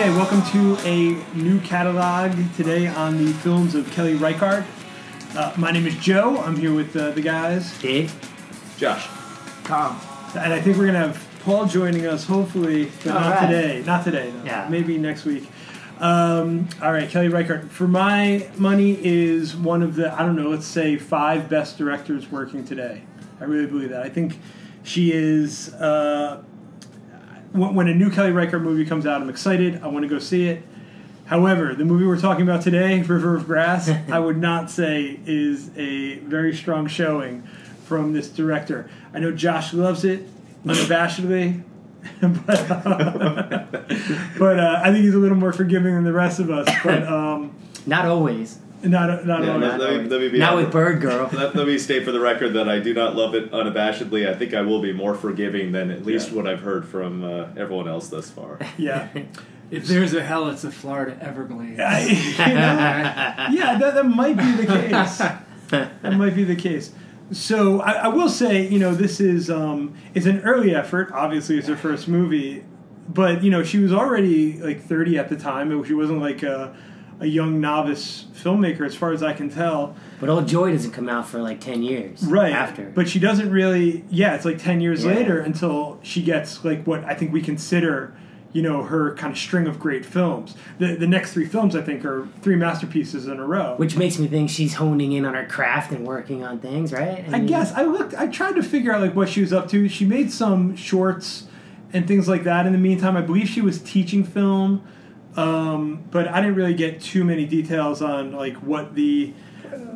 Okay, welcome to a new catalog today on the films of Kelly Reichardt. My name is Joe. I'm here with the guys. Dave. Josh. Tom. And I think we're going to have Paul joining us, hopefully, but not today. Not today, though. Yeah. Maybe next week. All right, Kelly Reichardt. For my money is one of the, I don't know, let's say five best directors working today. I really believe that. I think she is... When a new Kelly Reichardt movie comes out, I'm excited. I want to go see it. However, the movie we're talking about today, River of Grass, I would not say is a very strong showing from this director. I know Josh loves it unabashedly, but I think he's a little more forgiving than the rest of us. But not always. Not always. With Bird Girl. Let me state for the record that I do not love it unabashedly. I think I will be more forgiving than at least what I've heard from everyone else thus far. Yeah. If there's a hell, it's the Florida Everglades. That might be the case. So I will say, this is it's an early effort. Obviously, it's her first movie. But, she was already, 30 at the time. She wasn't, a young novice filmmaker, as far as I can tell. But Old Joy doesn't come out for 10 years after. But she doesn't really... Yeah, it's 10 years later until she gets what I think we consider, her kind of string of great films. The next three films, I think, are three masterpieces in a row. Which makes me think she's honing in on her craft and working on things, right? I guess. I tried to figure out what she was up to. She made some shorts and things like that. In the meantime, I believe she was teaching film... but I didn't really get too many details on what the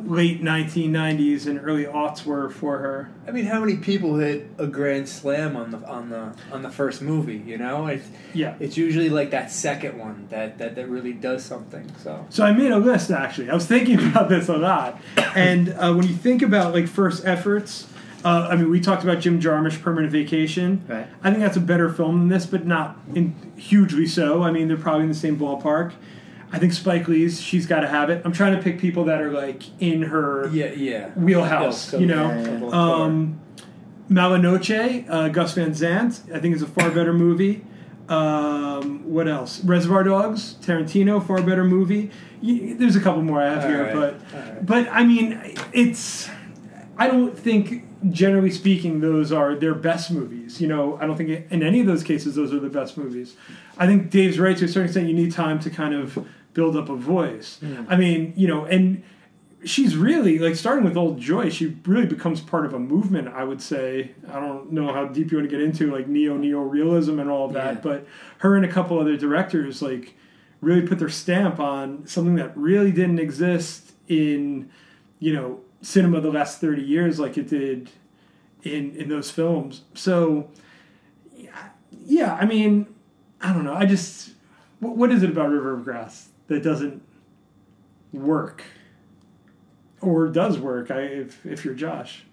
late 1990s and early aughts were for her. I mean, how many people hit a grand slam on the first movie? It's usually that second one that really does something. So I made a list actually. I was thinking about this a lot, and when you think about first efforts. We talked about Jim Jarmusch, Permanent Vacation. Right. I think that's a better film than this, but not hugely so. They're probably in the same ballpark. I think Spike Lee's She's Gotta Have It. I'm trying to pick people that are, in her wheelhouse, Yeah. Mala Noche, Gus Van Sant, I think is a far better movie. What else? Reservoir Dogs, Tarantino, far better movie. There's a couple more I have here, but it's... I don't think... Generally speaking, those are their best movies. I don't think in any of those cases those are the best movies. I think Dave's right to a certain extent. You need time to kind of build up a voice. Mm. And she's really starting with Old Joy. She really becomes part of a movement. I would say. I don't know how deep you want to get into neo-realism and all of that, but her and a couple other directors really put their stamp on something that really didn't exist in cinema the last 30 years it did in those films. So, I don't know. I just... What is it about River of Grass that doesn't work? Or does work, if you're Josh?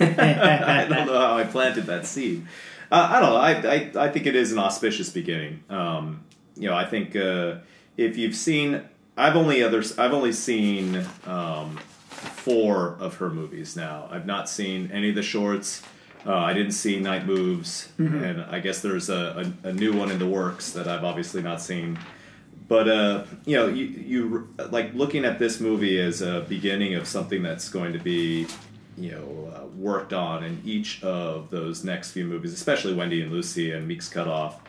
I don't know how I planted that seed. I don't know. I think it is an auspicious beginning. I think if you've seen... I've only seen... 4 of her movies now. I've not seen any of the shorts. I didn't see Night Moves, and I guess there's a new one in the works that I've obviously not seen. But you looking at this movie as a beginning of something that's going to be worked on in each of those next few movies, especially Wendy and Lucy and Meek's Cutoff.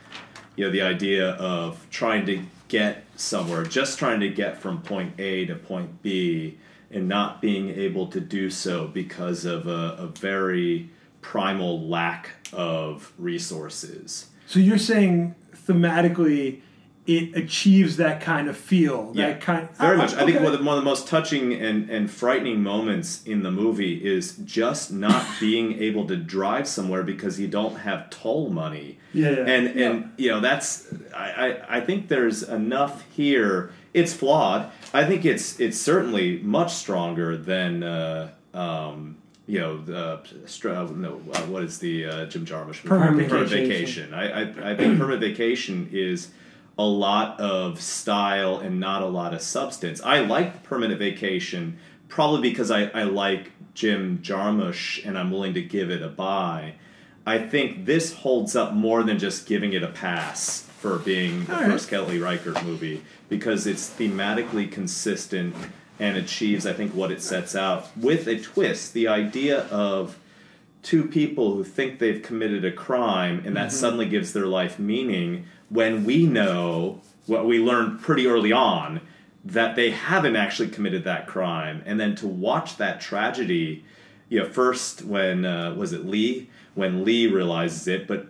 The idea of trying to get somewhere, just trying to get from point A to point B. And not being able to do so because of a very primal lack of resources. So you're saying thematically it achieves that kind of feel. Yeah, very much. I think one of the most touching and frightening moments in the movie is just not being able to drive somewhere because you don't have toll money. That's... I think there's enough here... It's flawed. I think it's certainly much stronger than what is the Jim Jarmusch movie? Permanent Vacation. I think Permanent Vacation is a lot of style and not a lot of substance. I like Permanent Vacation probably because I like Jim Jarmusch and I'm willing to give it a buy. I think this holds up more than just giving it a pass. for being the first Kelly Reichardt movie, because it's thematically consistent and achieves, I think, what it sets out, with a twist. The idea of two people who think they've committed a crime, and that suddenly gives their life meaning, when we know, what we learned pretty early on, that they haven't actually committed that crime. And then to watch that tragedy, you know, first when, was it Lee? When Lee realizes it, but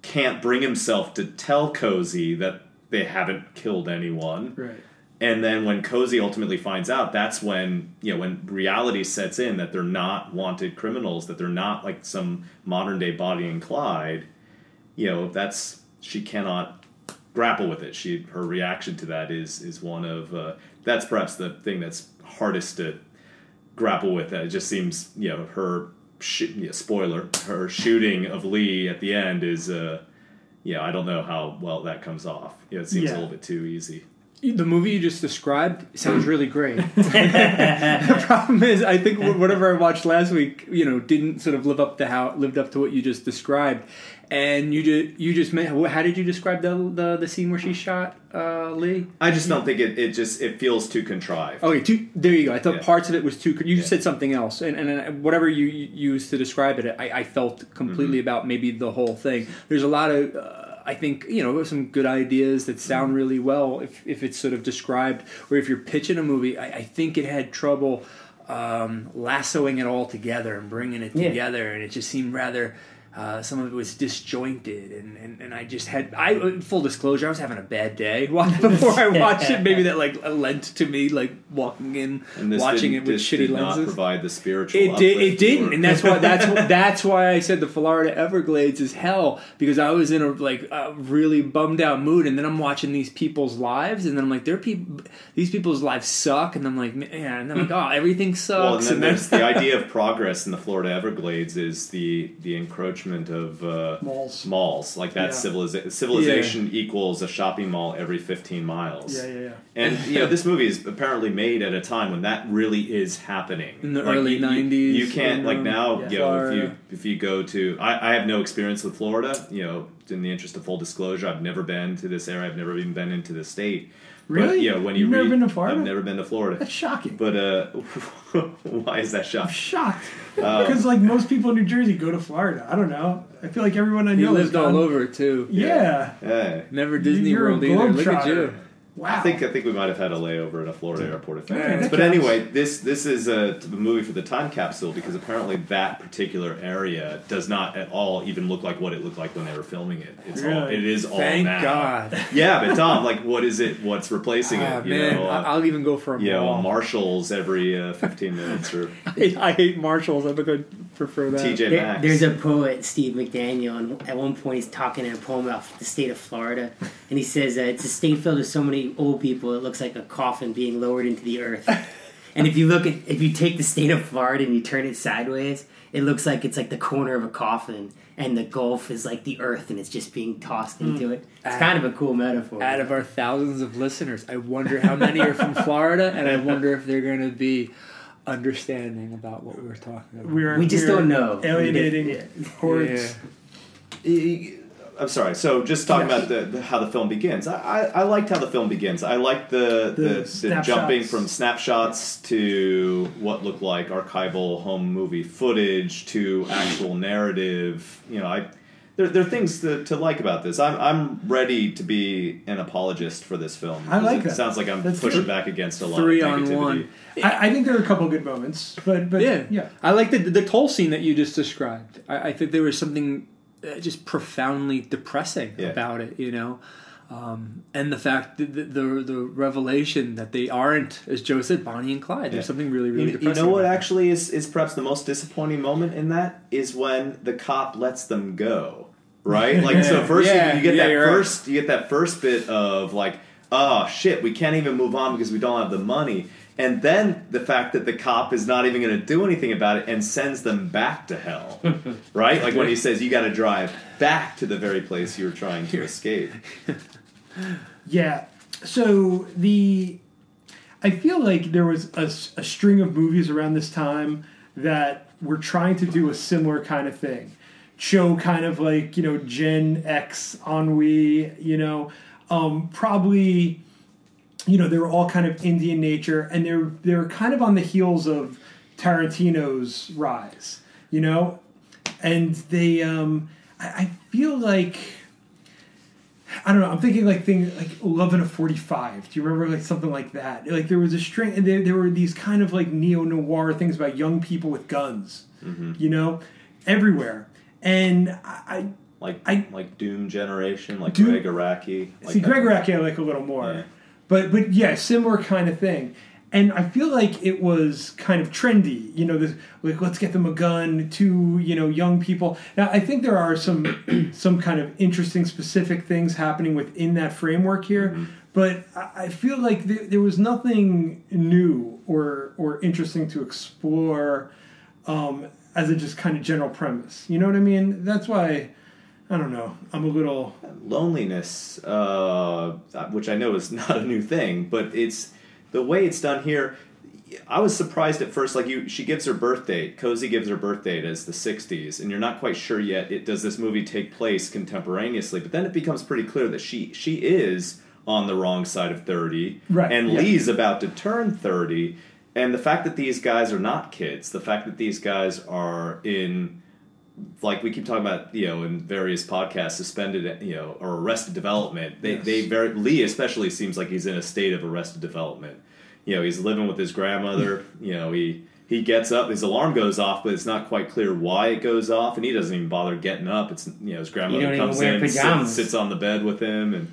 can't bring himself to tell Cozy that they haven't killed anyone. Right. And then when Cozy ultimately finds out, that's when, you know, when reality sets in that they're not wanted criminals, that they're not like some modern day Bonnie and Clyde. You know, that's, she cannot grapple with it. She, her reaction to that is one of, that's perhaps the thing that's hardest to grapple with. It just seems, you know, her, spoiler, her shooting of Lee at the end is, I don't know how well that comes off. You know, it seems a little bit too easy. The movie you just described sounds really great. The problem is, I think whatever I watched last week, you know, didn't sort of lived up to what you just described. And you just meant, how did you describe the scene where she shot Lee? I just don't think it feels too contrived. Okay, there you go. I thought parts of it was too. You said something else, and whatever you used to describe it, I felt completely about maybe the whole thing. There's a lot of. I think, you know, some good ideas that sound really well if it's sort of described, or if you're pitching a movie, I think it had trouble lassoing it all together and bringing it together, and it just seemed rather, some of it was disjointed, and I just had, full disclosure, I was having a bad day before I watched it. Maybe that like lent to me like walking in and watching it with shitty lenses. This did not provide the spiritual. It didn't, and that's why I said the Florida Everglades is hell, because I was in a really bummed out mood, and then I'm watching these people's lives, and then I'm like, these people's lives suck, and I'm like, man, and I'm like, oh, everything sucks. Well, and then there's the idea of progress in the Florida Everglades is the encroachment of malls. Like that civilization equals a shopping mall every 15 miles. Yeah. And, you know, this movie is apparently made at a time when that really is happening. In the early 90s. You can't, like now, you know, if you go to... I have no experience with Florida, you know, in the interest of full disclosure. I've never been to this area. I've never even been into this state. Really? But, you know, when You've never been to Florida? I've never been to Florida. That's shocking. But why is that shocking? I'm shocked. Because, like, most people in New Jersey go to Florida. I don't know. I feel like everyone I know lived all over, too. Yeah. Never Disney World either. Look at you. Wow. I think we might have had a layover at a Florida airport. But anyway, this is a movie for the time capsule, because apparently that particular area does not at all even look like what it looked like when they were filming it. It is all Thank now. God. Yeah, but Tom, like, what is it? What's replacing it? You know, I'll even go for a mall. You know, Marshalls every 15 minutes. Or I hate Marshalls. I prefer that. TJ Maxx. There's a poet, Steve McDaniel, and at one point he's talking in a poem about the state of Florida, and he says it's a state filled with so many old people, it looks like a coffin being lowered into the earth. And if you take the state of Florida and you turn it sideways, it looks like it's like the corner of a coffin, and the Gulf is like the earth, and it's just being tossed into it. It's kind of a cool metaphor. Out of our thousands of listeners, I wonder how many are from Florida, and I wonder if they're going to be understanding about what we were talking about. We just don't know. Alienating hordes. Yeah. I'm sorry. So just talking about how the film begins. I liked how the film begins. I liked the jumping from snapshots to what looked like archival home movie footage to actual narrative. You know, there are things to like about this. I'm ready to be an apologist for this film. I like it. Sounds like I'm pushing back against a lot of negativity. 3-on-1. I think there are a couple good moments, but I like the toll scene that you just described. I think there was something just profoundly depressing about it, you know, and the fact that the revelation that they aren't, as Joe said, Bonnie and Clyde. There's something really, really depressing. You know what actually is perhaps the most disappointing moment in that is when the cop lets them go, right? Like, so first you get that first bit of like, oh shit, we can't even move on because we don't have the money. And then the fact that the cop is not even going to do anything about it and sends them back to hell, right? Like when he says, you got to drive back to the very place you were trying to escape. Yeah. So I feel like there was a string of movies around this time that were trying to do a similar kind of thing. show kind of like, you know, Gen X ennui, you know, probably, you know, they were all kind of Indian nature, and they're kind of on the heels of Tarantino's rise, you know, and they, I feel like, I don't know, I'm thinking like things like Love in a 45. Do you remember like something like that? Like there was a string, and there were these kind of like neo-noir things about young people with guns, mm-hmm. you know, everywhere. And I like Doom Generation, like Doom, Greg Araki. Like see, Greg Araki I like a little more. Yeah. But yeah, similar kind of thing. And I feel like it was kind of trendy, you know, this like let's get them a gun to, you know, young people. Now I think there are some kind of interesting specific things happening within that framework here, mm-hmm. but I feel like there was nothing new or interesting to explore as a just kind of general premise. You know what I mean? That's why, I don't know, I'm a little... Loneliness, which I know is not a new thing, but it's... The way it's done here, I was surprised at first. Like she gives her birth date. Cozy gives her birth date as the 60s, and you're not quite sure yet. Does this movie take place contemporaneously? But then it becomes pretty clear that she is on the wrong side of 30, right? And yeah. Lee's about to turn 30, and the fact that these guys are not kids, the fact that these guys are in, like we keep talking about, you know, in various podcasts, suspended, you know, or arrested development. Lee especially seems like he's in a state of arrested development. You know, he's living with his grandmother. You know, he gets up, his alarm goes off, but it's not quite clear why it goes off, and he doesn't even bother getting up. It's, you know, his grandmother comes in, sits on the bed with him, and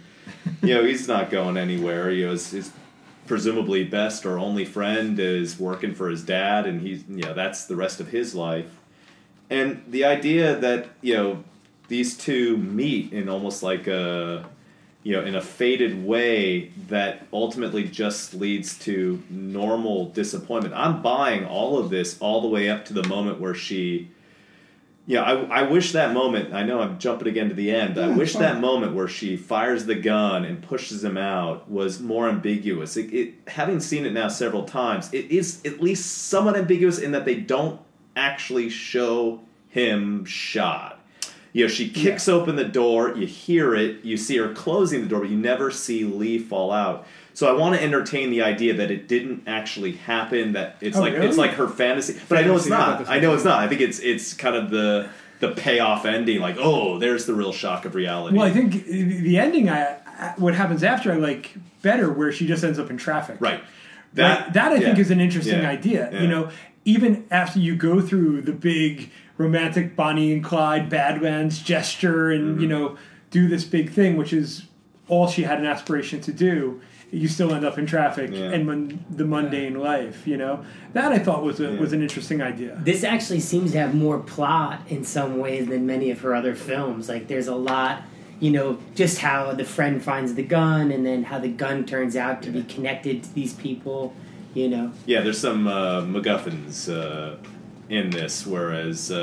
you know, he's not going anywhere. You know, his presumably best or only friend is working for his dad, and he's, you know, that's the rest of his life. And the idea that, you know, these two meet in almost like a, you know, in a faded way that ultimately just leads to normal disappointment. I'm buying all of this all the way up to the moment where she, you know, I wish that moment, I know I'm jumping again to the end, but yeah, I wish that moment where she fires the gun and pushes him out was more ambiguous. It having seen it now several times, it is at least somewhat ambiguous in that they don't actually show him shot. You know, she kicks open the door, you hear it, you see her closing the door, but you never see Lee fall out. So I want to entertain the idea that it didn't actually happen, that it's it's like her fantasy. But I know it's not. I think it's kind of the payoff ending, like, oh, there's the real shock of reality. Well, I think the ending, what happens after, I like better, where she just ends up in traffic. Right. That I think is an interesting idea. Yeah. You know, even after you go through the big romantic Bonnie and Clyde Badlands gesture and, mm-hmm. you know, do this big thing, which is all she had an aspiration to do, you still end up in traffic and the mundane life, you know? That I thought was an interesting idea. This actually seems to have more plot in some ways than many of her other films. Like, there's a lot, you know, just how the friend finds the gun and then how the gun turns out to be connected to these people. You know. Yeah, there's some MacGuffins in this, whereas you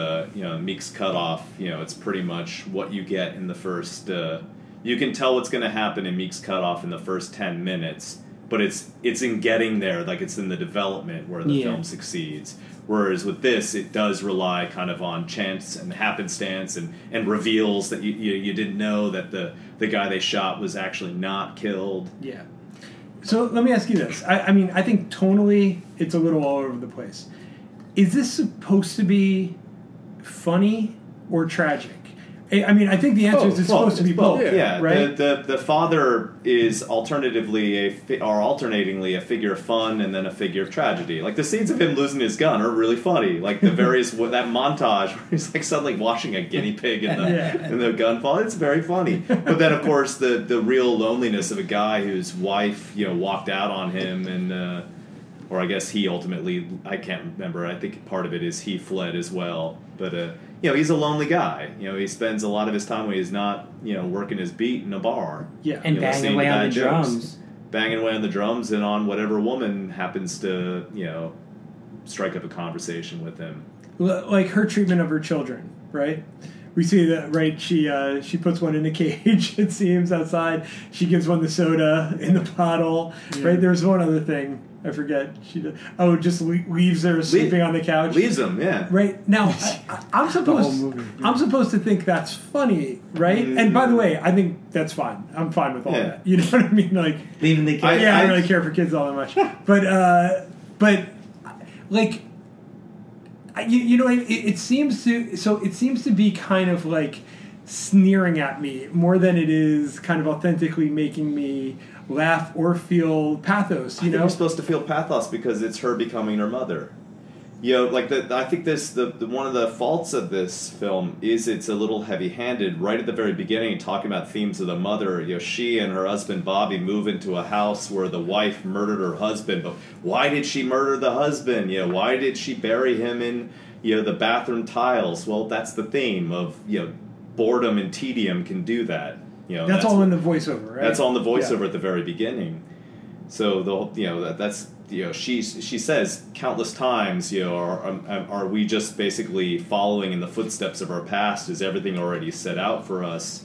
know, Meek's Cutoff, you know, it's pretty much what you get in the first. You can tell what's going to happen in Meek's Cutoff in the first 10 minutes, but it's in getting there, like it's in the development where the film succeeds. Whereas with this, it does rely kind of on chance and happenstance, and reveals that you didn't know that the guy they shot was actually not killed. Yeah. So let me ask you this. I mean, I think tonally it's a little all over the place. Is this supposed to be funny or tragic? I mean, I think the answer is supposed to be both. Yeah, right. The father is alternatingly a figure of fun and then a figure of tragedy. Like the scenes of him losing his gun are really funny. Like the various that montage where he's like suddenly washing a guinea pig in the gunfall. It's very funny. But then of course the real loneliness of a guy whose wife, you know, walked out on him and. Or I guess he ultimately, I can't remember, I think part of it is he fled as well. But, you know, he's a lonely guy. You know, he spends a lot of his time when he's not, you know, working his beat in a bar. Yeah. And banging away on the drums. Banging away on the drums and on whatever woman happens to, you know, strike up a conversation with him. Like her treatment of her children, right? We see that, right? She puts one in a cage, it seems, outside. She gives one the soda in the bottle, right? There's one other thing. I forget. She does. Oh, just leaves her sleeping on the couch. Leaves them, yeah. Right now, I'm supposed. I'm supposed to think that's funny, right? Mm-hmm. And by the way, I think that's fine. I'm fine with all that. You know what I mean? Like leaving the kids. I don't really care for kids all that much. But like, you know, it seems to. So it seems to be kind of like sneering at me more than it is kind of authentically making me laugh or feel pathos. You know, you're supposed to feel pathos because it's her becoming her mother. You know, like I think this one of the faults of this film is it's a little heavy-handed right at the very beginning, talking about themes of the mother. You know, she and her husband Bobby move into a house where the wife murdered her husband, but why did she murder the husband? You know, why did she bury him in, you know, the bathroom tiles? Well, that's the theme of, you know, boredom and tedium can do that. You know, that's all in the voiceover, right? That's all in the voiceover at the very beginning. So the that's she says countless times, you know, are we just basically following in the footsteps of our past? Is everything already set out for us?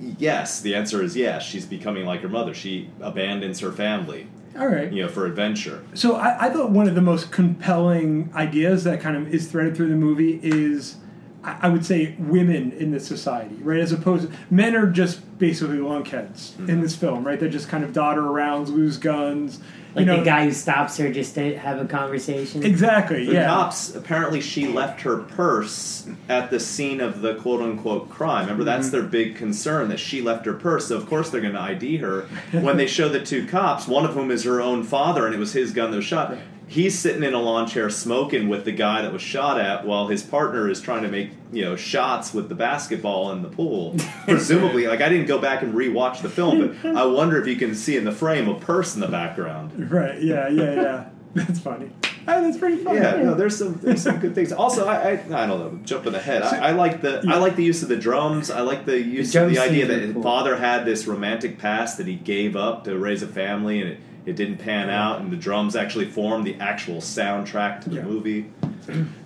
Yes, the answer is yes. She's becoming like her mother. She abandons her family. All right. You know, for adventure. So I thought one of the most compelling ideas that kind of is threaded through the movie is, I would say, women in this society, right? As opposed to men are just basically lunkheads in this film, right? They just kind of dodder around, lose guns. Like, you know, the guy who stops her just to have a conversation. Exactly, the cops, apparently she left her purse at the scene of the quote-unquote crime. Remember, that's their big concern, that she left her purse, so of course they're going to ID her. When they show the two cops, one of whom is her own father, and it was his gun that was shot... Right. He's sitting in a lawn chair smoking with the guy that was shot at while his partner is trying to make, you know, shots with the basketball in the pool. Presumably, like, I didn't go back and rewatch the film, but I wonder if you can see in the frame a purse in the background. Right, yeah. That's funny. That's pretty funny. Yeah, no, there's some good things. Also, I don't know, jumping ahead. I like the I like the use of the drums. I like the use of the idea that his father had this romantic past that he gave up to raise a family, and it didn't pan out, and the drums actually formed the actual soundtrack to the movie.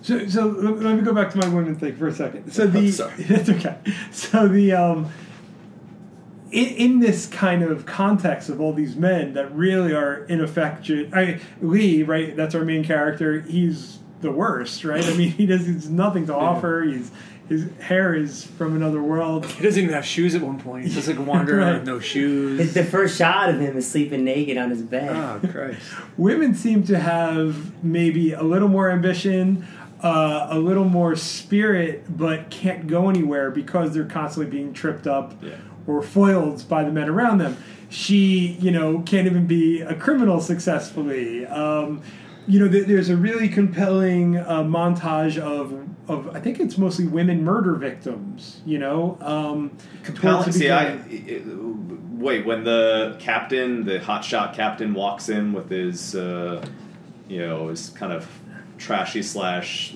So let me go back to my women thing for a second. So sorry. That's okay. So the in this kind of context of all these men that really are ineffectuate. I mean, Lee, right? That's our main character. He's the worst, right? I mean, he's nothing to offer. His hair is from another world. He doesn't even have shoes at one point. He's just like wandering around with no shoes. It's the first shot of him is sleeping naked on his bed. Oh, Christ. Women seem to have maybe a little more ambition, a little more spirit, but can't go anywhere because they're constantly being tripped up or foiled by the men around them. She, you know, can't even be a criminal successfully. You know, there's a really compelling montage of I think it's mostly women murder victims. You know, compelling. See, when the captain, the hotshot captain, walks in with his, his kind of trashy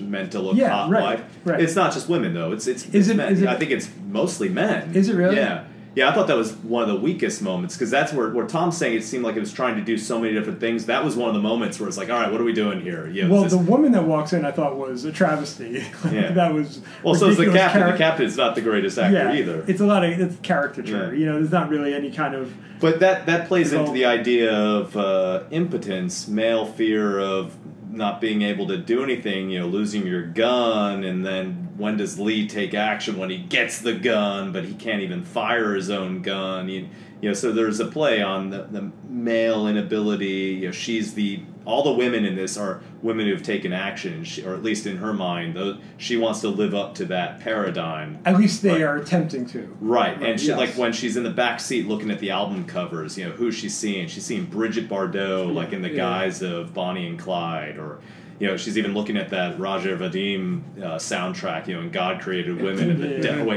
/ mental hot wife. Right. It's not just women though. It's men. I think it's mostly men. Is it really? Yeah. Yeah, I thought that was one of the weakest moments, because that's where Tom's saying it seemed like it was trying to do so many different things. That was one of the moments where it's like, all right, what are we doing here? You know, well, the woman that walks in I thought was a travesty. That was so is the captain. The captain's not the greatest actor either. It's a lot of caricature. Yeah. You know, there's not really any kind of... But that plays into the idea of impotence, male fear of not being able to do anything, you know, losing your gun, and then when does Lee take action? When he gets the gun, but he can't even fire his own gun. You know, so there's a play on the male inability. You know, all the women in this are women who've taken action, or at least in her mind, she wants to live up to that paradigm. At least they are attempting to. Right, and she, like when she's in the back seat looking at the album covers, you know, who's she seeing? She's seeing Brigitte Bardot, like in the guise of Bonnie and Clyde, or... You know, she's even looking at that Roger Vadim soundtrack, you know, in God Created Women, and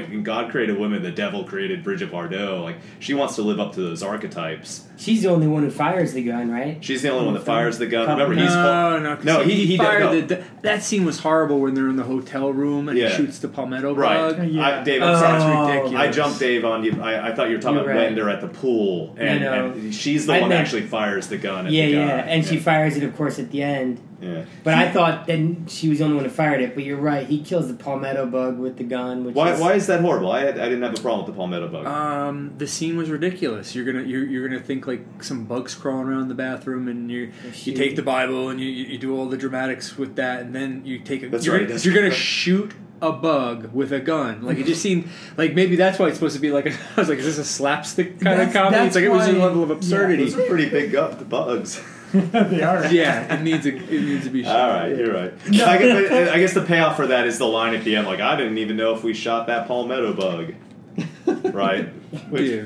in God Created Women, the devil created Brigitte Bardot. Like, she wants to live up to those archetypes. She's the only one who fires the gun, right? She's the only one that fires the gun. Remember, he fired that scene was horrible when they're in the hotel room and he shoots the palmetto bug. Right. Yeah. Dave, that's ridiculous. I jumped Dave on you. I thought you were talking about Wender at the pool, and she's the one that actually fires the gun at the guy. And she fires it, of course, at the end. Yeah. But I thought that she was the only one who fired it, but you're right. He kills the palmetto bug with the gun. Which why is that horrible? I didn't have a problem with the palmetto bug. The scene was ridiculous. You're gonna think like some bugs crawling around the bathroom, and you take the Bible and you do all the dramatics with that, and then you take a. That's you're, right. That's you're gonna shoot a bug with a gun. Like, it just seemed like maybe that's why it's supposed to be like. I was like, is this a slapstick kind of comedy? It's like it was a level of absurdity. Yeah, those are pretty big up the bugs. They are. Yeah, it needs to be shot. All right, you're right. No. I guess the payoff for that is the line at the end, like, I didn't even know if we shot that palmetto bug. Right? Which, yeah.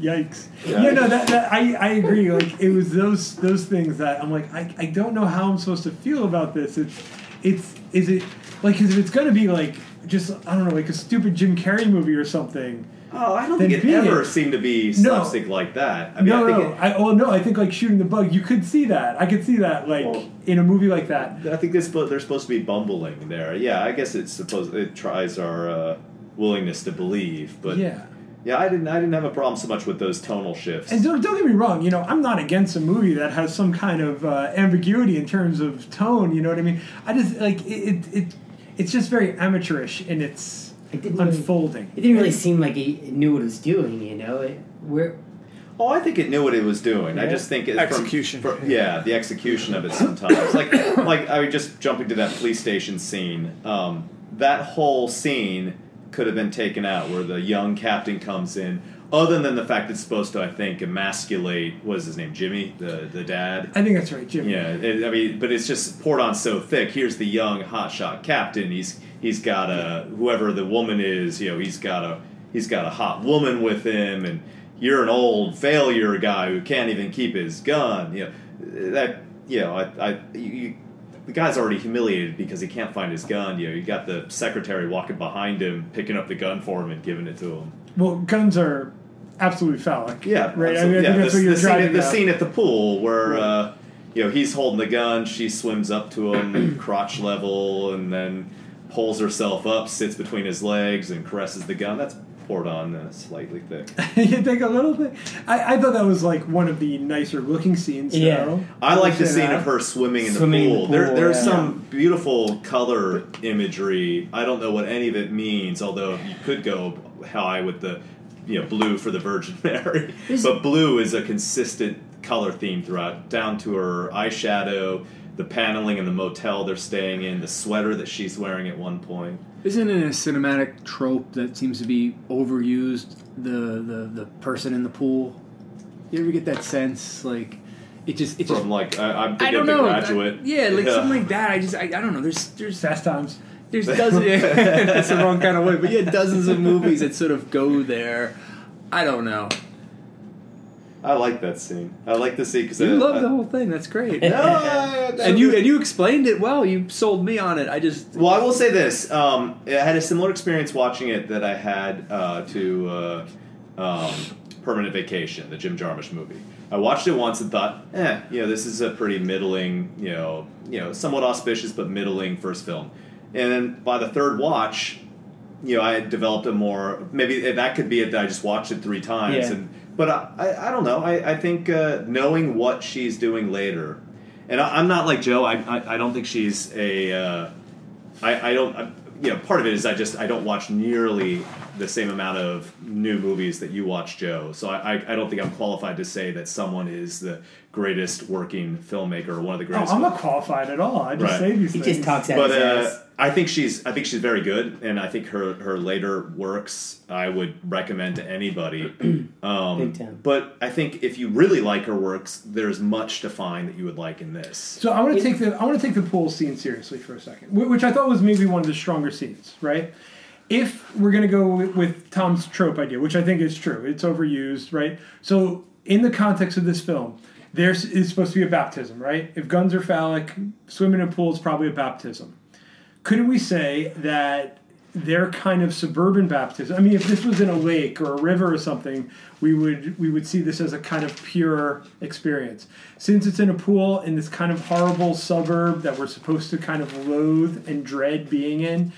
Yikes. Yeah. No, that I agree. Like, it was those things that I'm like, I don't know how I'm supposed to feel about this. Is it, like, because if it's going to be, like, just, I don't know, like a stupid Jim Carrey movie or something... Oh, I don't think it ever seemed to be slapstick like that. I mean, I think like shooting the bug, you could see that. I could see that in a movie like that. I think they're supposed to be bumbling there. Yeah, I guess it tries our willingness to believe, but yeah, I didn't have a problem so much with those tonal shifts. And don't get me wrong, I'm not against a movie that has some kind of ambiguity in terms of tone. You know what I mean? I just like it's just very amateurish in its. It didn't really seem like he knew what it was doing, I think it knew what it was doing. Yeah. I just think... execution. The execution of it sometimes. like I mean, just jumping to that police station scene, that whole scene could have been taken out where the young captain comes in, other than the fact it's supposed to, I think, emasculate... What is his name? Jimmy? The dad? I think that's right, Jimmy. Yeah, but it's just poured on so thick. Here's the young hotshot captain. He's got a whoever the woman is, he's got a hot woman with him, and you're an old failure guy who can't even keep his gun. The guy's already humiliated because he can't find his gun. You got the secretary walking behind him, picking up the gun for him and giving it to him. Well, guns are absolutely phallic. Yeah, right. Absolutely. I mean, that's what you're driving at. The scene at the pool where. Right. He's holding the gun. She swims up to him, crotch level, and then. Pulls herself up, sits between his legs, and caresses the gun. That's poured on slightly thick. You think a little bit? I thought that was like one of the nicer looking scenes. Yeah, though. I like the scene of her swimming in the pool. There's some beautiful color imagery. I don't know what any of it means, although you could go high with the blue for the Virgin Mary. But blue is a consistent color theme throughout, down to her eyeshadow. The paneling in the motel they're staying in, the sweater that she's wearing at one point. Isn't it a cinematic trope that seems to be overused, the person in the pool? You ever get that sense? Like, it just... I'm thinking of The Graduate. Something like that. I don't know. There's Fast Times. There's dozens... That's the wrong kind of way. But dozens of movies that sort of go there. I don't know. I like that scene. I like the scene because you love the whole thing. That's great. And you explained it well. You sold me on it. I will say this. I had a similar experience watching it that I had to Permanent Vacation, the Jim Jarmusch movie. I watched it once and thought, this is a pretty middling, somewhat auspicious but middling first film. And then by the third watch, I had developed a more maybe that could be it. That I just watched it three times and. But I don't know. I think knowing what she's doing later, and I'm not like Joe. I don't think she's a. I don't. Part of it is I don't watch nearly the same amount of new movies that you watch, Joe. So I don't think I'm qualified to say that someone is the greatest working filmmaker or one of the greatest. I'm not qualified at all. I just say these things. He just talks out of his ass. I think she's very good, and I think her later works I would recommend to anybody. Big time. But I think if you really like her works, there's much to find that you would like in this. So I want to take the pool scene seriously for a second, which I thought was maybe one of the stronger scenes, right? If we're going to go with Tom's trope idea, which I think is true, it's overused, right? So in the context of this film, there is supposed to be a baptism, right? If guns are phallic, swimming in a pool is probably a baptism. Couldn't we say that their kind of suburban baptism? I mean, if this was in a lake or a river or something, we would see this as a kind of pure experience. Since it's in a pool in this kind of horrible suburb that we're supposed to kind of loathe and dread being in,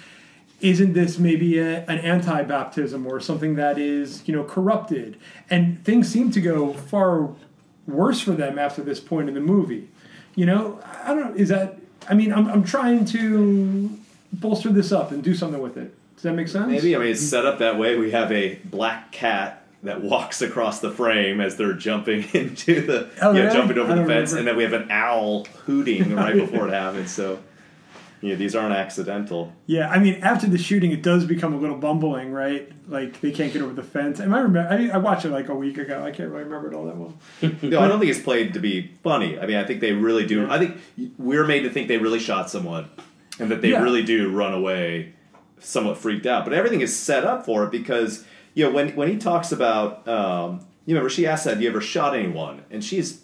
isn't this maybe an anti-baptism or something that is, corrupted? And things seem to go far worse for them after this point in the movie. You know, I don't know. Is that? I mean, I'm trying to bolster this up and do something with it. Does that make sense? Maybe. I mean, it's set up that way. We have a black cat that walks across the frame as they're jumping into the, jumping over the fence, and then we have an owl hooting right before it happens. So, you know, these aren't accidental. Yeah, I mean, after the shooting, it does become a little bumbling, right? Like they can't get over the fence. And I watched it like a week ago. I can't really remember it all that well. No, I don't think it's played to be funny. I mean, I think they really do. Yeah. I think we're made to think they really shot someone, and that they really do run away, somewhat freaked out. But everything is set up for it because, you know, when he talks about, you remember she asked that, have you ever shot anyone? And she's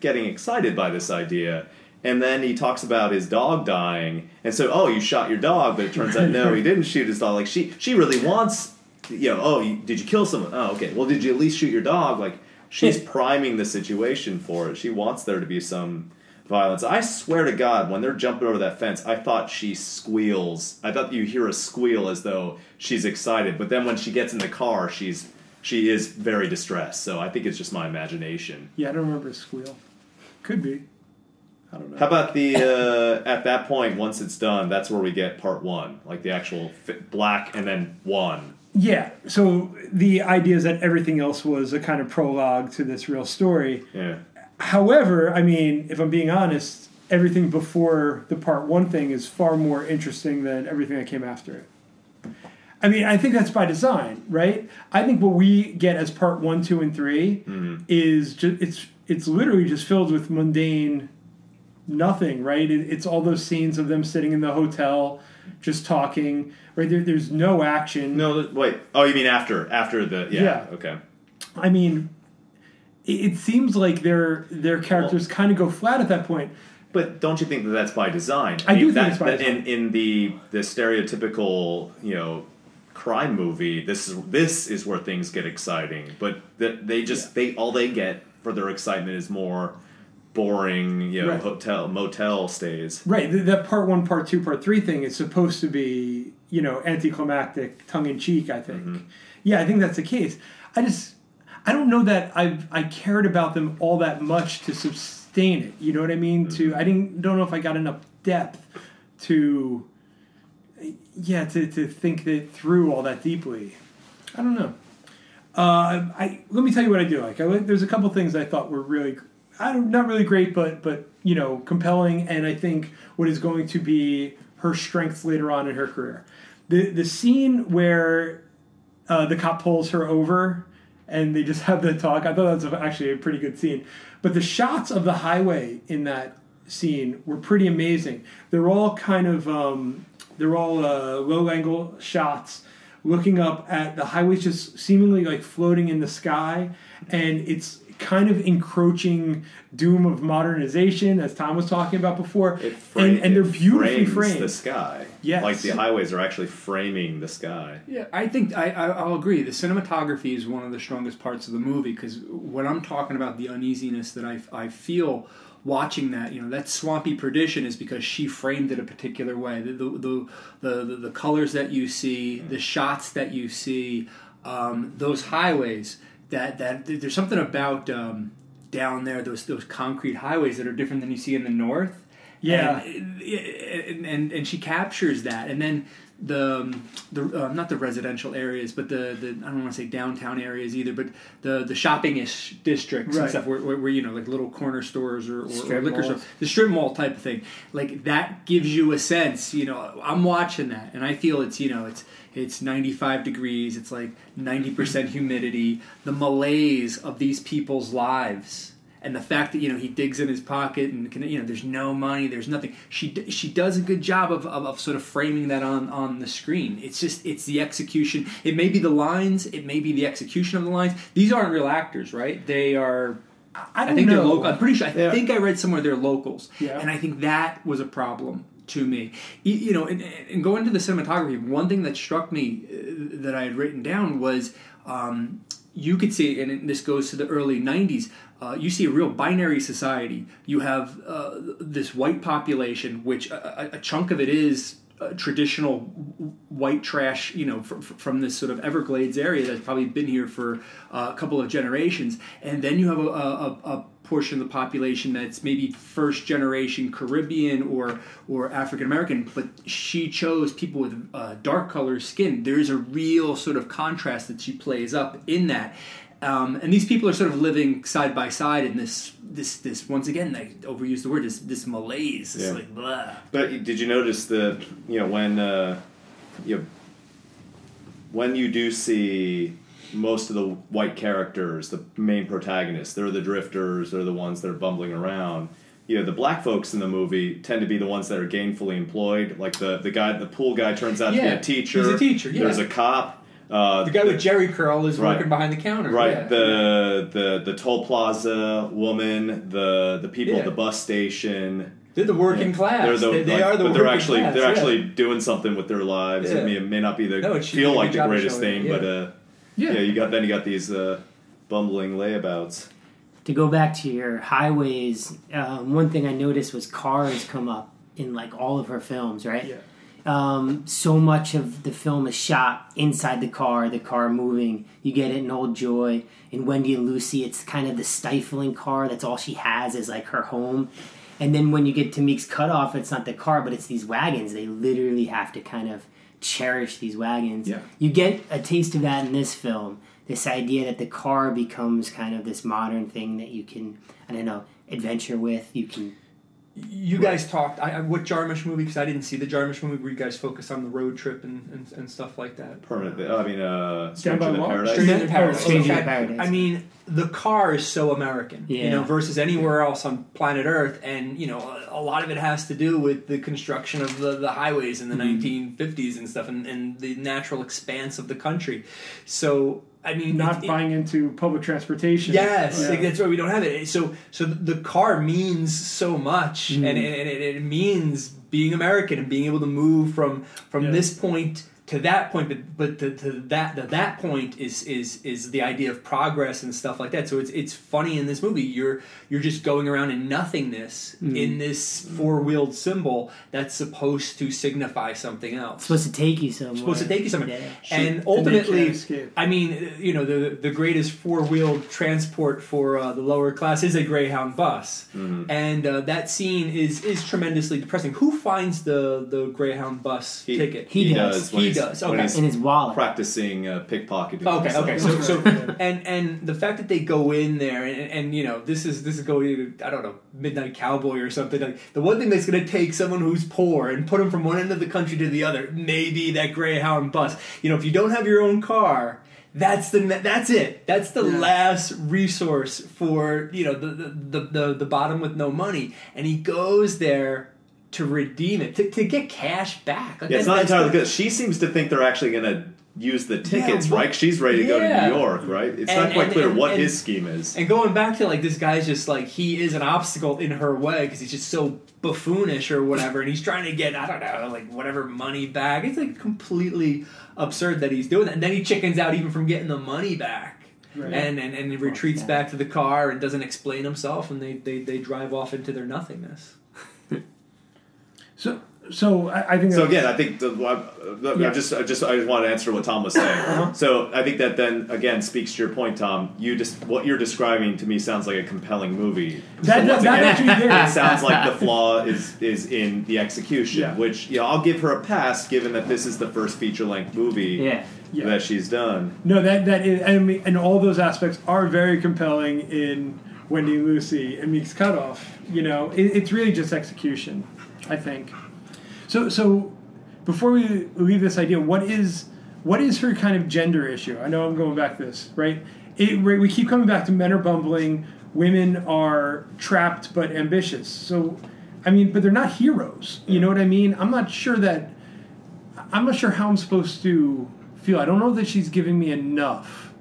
getting excited by this idea. And then he talks about his dog dying. And so, oh, you shot your dog, but it turns out, no, he didn't shoot his dog. Like, she really wants, you know, oh, did you kill someone? Oh, okay. Well, did you at least shoot your dog? Like, she's priming the situation for it. She wants there to be some violence. I swear to God, when they're jumping over that fence, I thought she squeals. I thought you hear a squeal as though she's excited. But then when she gets in the car, she is very distressed. So I think it's just my imagination. Yeah, I don't remember a squeal. Could be. I don't know. How about the, at that point, once it's done, that's where we get part one. Like the actual black and then one. Yeah, so the idea is that everything else was a kind of prologue to this real story. Yeah. However, I mean, if I'm being honest, everything before the part one thing is far more interesting than everything that came after it. I mean, I think that's by design, right? I think what we get as part 1, 2, and 3 is just it's literally just filled with mundane nothing, right? It's all those scenes of them sitting in the hotel, just talking, right? There's no action. No, wait. Oh, you mean after the yeah. Okay. I mean, it seems like their characters kind of go flat at that point. But don't you think that that's by design? I mean, I do think it's by design. In the stereotypical, you know, crime movie, this is where things get exciting. But they all they get for their excitement is more boring, you know, hotel, motel stays. Right. That part 1, part 2, part 3 thing is supposed to be, you know, anticlimactic, tongue-in-cheek, I think. Mm-hmm. Yeah, I think that's the case. I don't know that I cared about them all that much to sustain it. You know what I mean? Mm-hmm. I don't know if I got enough depth to think it through all that deeply. I don't know. Let me tell you what I do like. There's a couple things I thought were really, not really great, but you know, compelling, and I think what is going to be her strengths later on in her career. The scene where the cop pulls her over. And they just have the talk. I thought that was actually a pretty good scene. But the shots of the highway in that scene were pretty amazing. They're all kind of, low-angle shots looking up at the highways just seemingly like floating in the sky. And it's kind of encroaching doom of modernization, as Tom was talking about before. And they're beautifully framed. The sky. Yes. Like the highways are actually framing the sky. Yeah, I think I'll agree. The cinematography is one of the strongest parts of the movie, because when I'm talking about the uneasiness that I feel watching that, you know, that swampy perdition is because she framed it a particular way. The colors that you see, the shots that you see, those highways. That there's something about down there, those concrete highways that are different than you see in the north. Yeah, and she captures that, and then the not the residential areas, but the I don't want to say downtown areas either, but the shopping-ish districts and stuff where you know, like little corner stores or liquor stores, the strip mall type of thing, like that gives you a sense. You know, I'm watching that and I feel it's, you know, It's 95 degrees. It's like 90% humidity. The malaise of these people's lives, and the fact that, you know, he digs in his pocket and can, you know, there's no money, there's nothing. She does a good job of sort of framing that on the screen. It's just the execution. It may be the lines. It may be the execution of the lines. These aren't real acters, right? They are. I think they're local. I'm pretty sure. I think I read somewhere they're locals, and I think that was a problem to me. You know, and going to the cinematography, one thing that struck me that I had written down was you could see, and this goes to the early 90s, you see a real binary society. You have this white population, which a chunk of it is traditional white trash, you know, from this sort of Everglades area that's probably been here for a couple of generations. And then you have a portion of the population that's maybe first generation Caribbean or African American, but she chose people with dark color skin. There's a real sort of contrast that she plays up in that. And these people are sort of living side by side in this once again, I overuse the word, this malaise. It's like, blah. But did you notice that, when you do see most of the white characters, the main protagonists, they're the drifters, they're the ones that are bumbling around. The black folks in the movie tend to be the ones that are gainfully employed. Like the guy, the pool guy turns out to be a teacher. He's a teacher, yeah. There's a cop. The guy with Jerry Curl is working behind the counter. Right. Yeah. The toll plaza woman, the people at the bus station. They're the working class. They're the working class. They're actually doing something with their lives. Yeah. It may not be feel like the greatest thing, but you got these bumbling layabouts. To go back to your highways, one thing I noticed was cars come up in like all of her films, right? Yeah. So much of the film is shot inside the car moving. You get it in Old Joy. In Wendy and Lucy, it's kind of the stifling car. That's all she has is like her home. And then when you get to Meek's Cutoff, it's not the car, but it's these wagons. They literally have to kind of cherish these wagons. Yeah. You get a taste of that in this film. This idea that the car becomes kind of this modern thing that you can, adventure with. You can... You guys talked, what Jarmusch movie, because I didn't see the Jarmusch movie, where you guys focus on the road trip and stuff like that. Permanent, Stranger Than Paradise. Stranger Than Paradise. I mean, the car is so American, versus anywhere else on planet Earth, and, a lot of it has to do with the construction of the highways in the 1950s and stuff, and the natural expanse of the country. So... not buying into public transportation. Yes, that's why we don't have it. So the car means so much, and it means being American and being able to move from this point to that point. But to that point is the idea of progress and stuff like that. So it's funny in this movie. You're just going around in nothingness in this four-wheeled symbol that's supposed to signify something else. It's supposed to take you somewhere. Yeah. And ultimately, the greatest four-wheeled transport for the lower class is a Greyhound bus. Mm-hmm. And that scene is tremendously depressing. Who finds the Greyhound bus ticket? He does. When he's in his wallet. Practicing pickpocketing. Okay. So and the fact that they go in there and this is going to, Midnight Cowboy or something. Like, the one thing that's going to take someone who's poor and put them from one end of the country to the other, maybe that Greyhound bus. If you don't have your own car, that's it. That's the last resource for the bottom with no money. And he goes there to redeem it, to get cash back. Like, it's not entirely good. She seems to think they're actually going to use the tickets, right? She's ready to go to New York, right? It's not quite clear what his scheme is. And going back to, this guy's just, he is an obstacle in her way because he's just so buffoonish or whatever, and he's trying to get, whatever money back. It's, completely absurd that he's doing that. And then he chickens out even from getting the money back. Right. And he retreats back to the car and doesn't explain himself, and they drive off into their nothingness. So I think. So again, I think I just want to answer what Tom was saying. Uh-huh. So I think that then again speaks to your point, Tom. What you're describing to me sounds like a compelling movie. It sounds like the flaw is in the execution, which I'll give her a pass, given that this is the first feature-length movie that she's done. No, that is, and all those aspects are very compelling in Wendy and Lucy and Meek's Cutoff. It's really just execution, I think. So before we leave this idea, what is her kind of gender issue? I know I'm going back to this, right? We keep coming back to men are bumbling, women are trapped but ambitious. So, but they're not heroes. You know what I mean? I'm not sure how I'm supposed to feel. I don't know that she's giving me enough.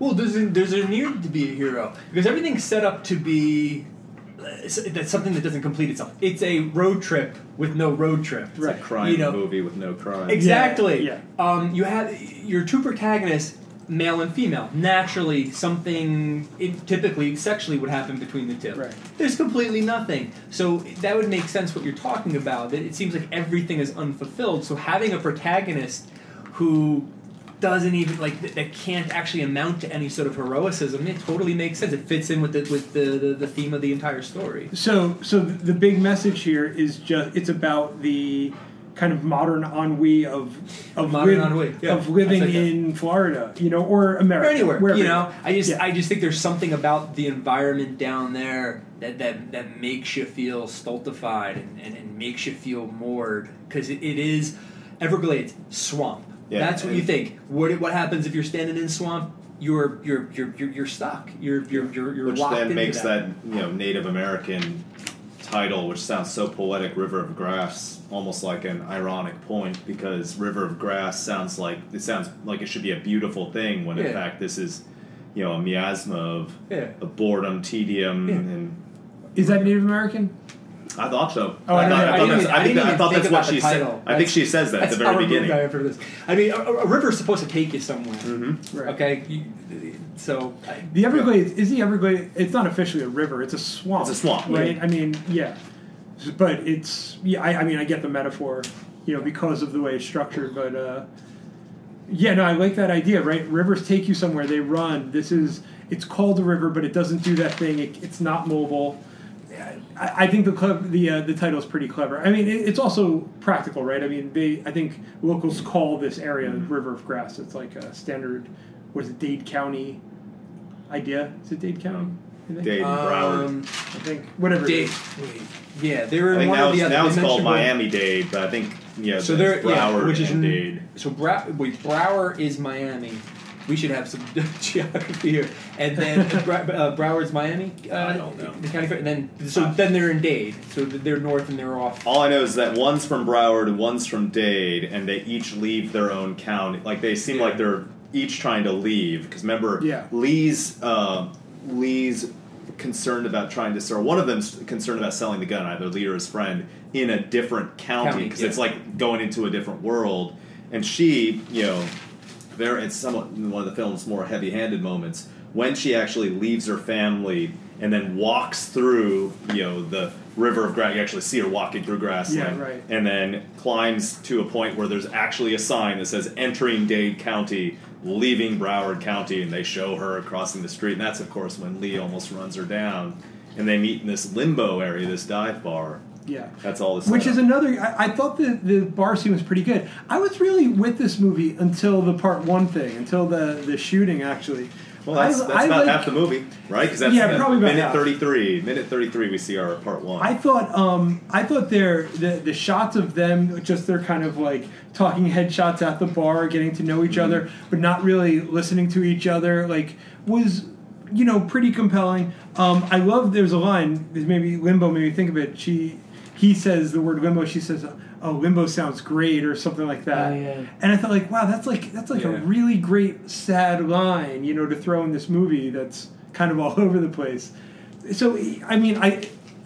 Well, there's a need to be a hero because everything's set up to be... That's something that doesn't complete itself. It's a road trip with no road trip. It's a crime movie with no crime. Exactly. Yeah. You have your two protagonists, male and female. Naturally, something typically sexually would happen between the two. Right. There's completely nothing. So that would make sense what you're talking about. It seems like everything is unfulfilled. So having a protagonist who doesn't even, like, that can't actually amount to any sort of heroicism. It totally makes sense. It fits in with the theme of the entire story. So the big message here is just, it's about the kind of modern ennui of living in Florida, you know, or America, or anywhere, wherever. You know, I just think there's something about the environment down there that makes you feel stultified and makes you feel moored, because it is Everglades swamp. Yeah, that's what you think. What happens if you're standing in swamp? You're stuck. You're which locked then makes that, you know, Native American title, which sounds so poetic, River of Grass, almost like an ironic point, because River of Grass sounds like it should be a beautiful thing when in fact this is, you know, a miasma of boredom, tedium, and is that Native American? I thought so. Oh, I thought that's what she said. I think she says that at the very beginning. I mean, a river's supposed to take you somewhere. Mm-hmm. Right. Okay? The Everglades, is the Everglades, it's not officially a river, it's a swamp. It's a swamp, right? Yeah. I mean, yeah. But it's, yeah, I mean, I get the metaphor, you know, because of the way it's structured, but, yeah, no, I like that idea, right? Rivers take you somewhere, they run. It's called a river, but it doesn't do that thing. It's not mobile. I think the title is pretty clever. I mean, it's also practical, right? I mean, I think locals call this area River of Grass. It's like a standard, what is it, Dade County idea? Is it Dade County? Dade, Broward. I think, whatever. Dade. Yeah, they were in one of the other. Now it's called Miami-Dade, but I think, yeah, so there, Broward, which is, and Dade. So Broward is Miami. We should have some geography here, and then Broward's Miami. I don't know the county, and then they're in Dade, so they're north and they're off. All I know is that one's from Broward and one's from Dade, and they each leave their own county. Like they seem like they're each trying to leave, because remember, Lee's concerned about trying to sell. One of them's concerned about selling the gun, either Lee or his friend, in a different county, because it's like going into a different world, and she, you know. There, it's somewhat one of the film's more heavy-handed moments when she actually leaves her family and then walks through, you know, the River of Grass. You actually see her walking through grassland, and then climbs to a point where there's actually a sign that says "Entering Dade County, leaving Broward County," and they show her crossing the street. And that's, of course, when Lee almost runs her down, and they meet in this limbo area, this dive bar. Yeah, that's all. This which is another. I thought the bar scene was pretty good. I was really with this movie until the part one thing, until the shooting actually. Well, that's about half the movie, right? Because that's probably about minute half. 33. Minute 33, we see our part one. I thought the shots of them, just they're kind of like talking head shots at the bar, getting to know each other, but not really listening to each other. Like was. You know, pretty compelling. I love. There's a line. Maybe limbo made me think of it. He says the word limbo. She says, "Oh, limbo sounds great," or something like that. And I thought, like, wow, that's like a really great sad line, you know, to throw in this movie that's kind of all over the place. So I mean, I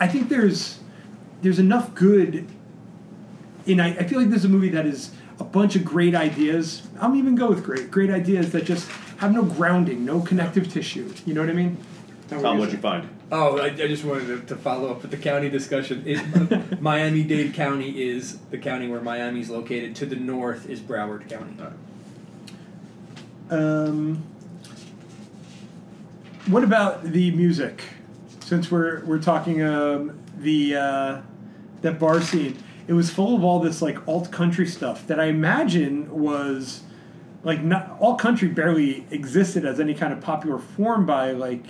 think there's enough good. And I feel like this is a movie that is a bunch of great ideas. I'll even go with great ideas that just. Have no grounding, no connective tissue. You know what I mean? Tom, what'd you find? Oh, I just wanted to follow up with the county discussion. Miami-Dade County is the county where Miami's located. To the north is Broward County. What about the music? Since we're talking that bar scene, it was full of all this like alt country stuff that I imagine was. Like, not all country barely existed as any kind of popular form by, like,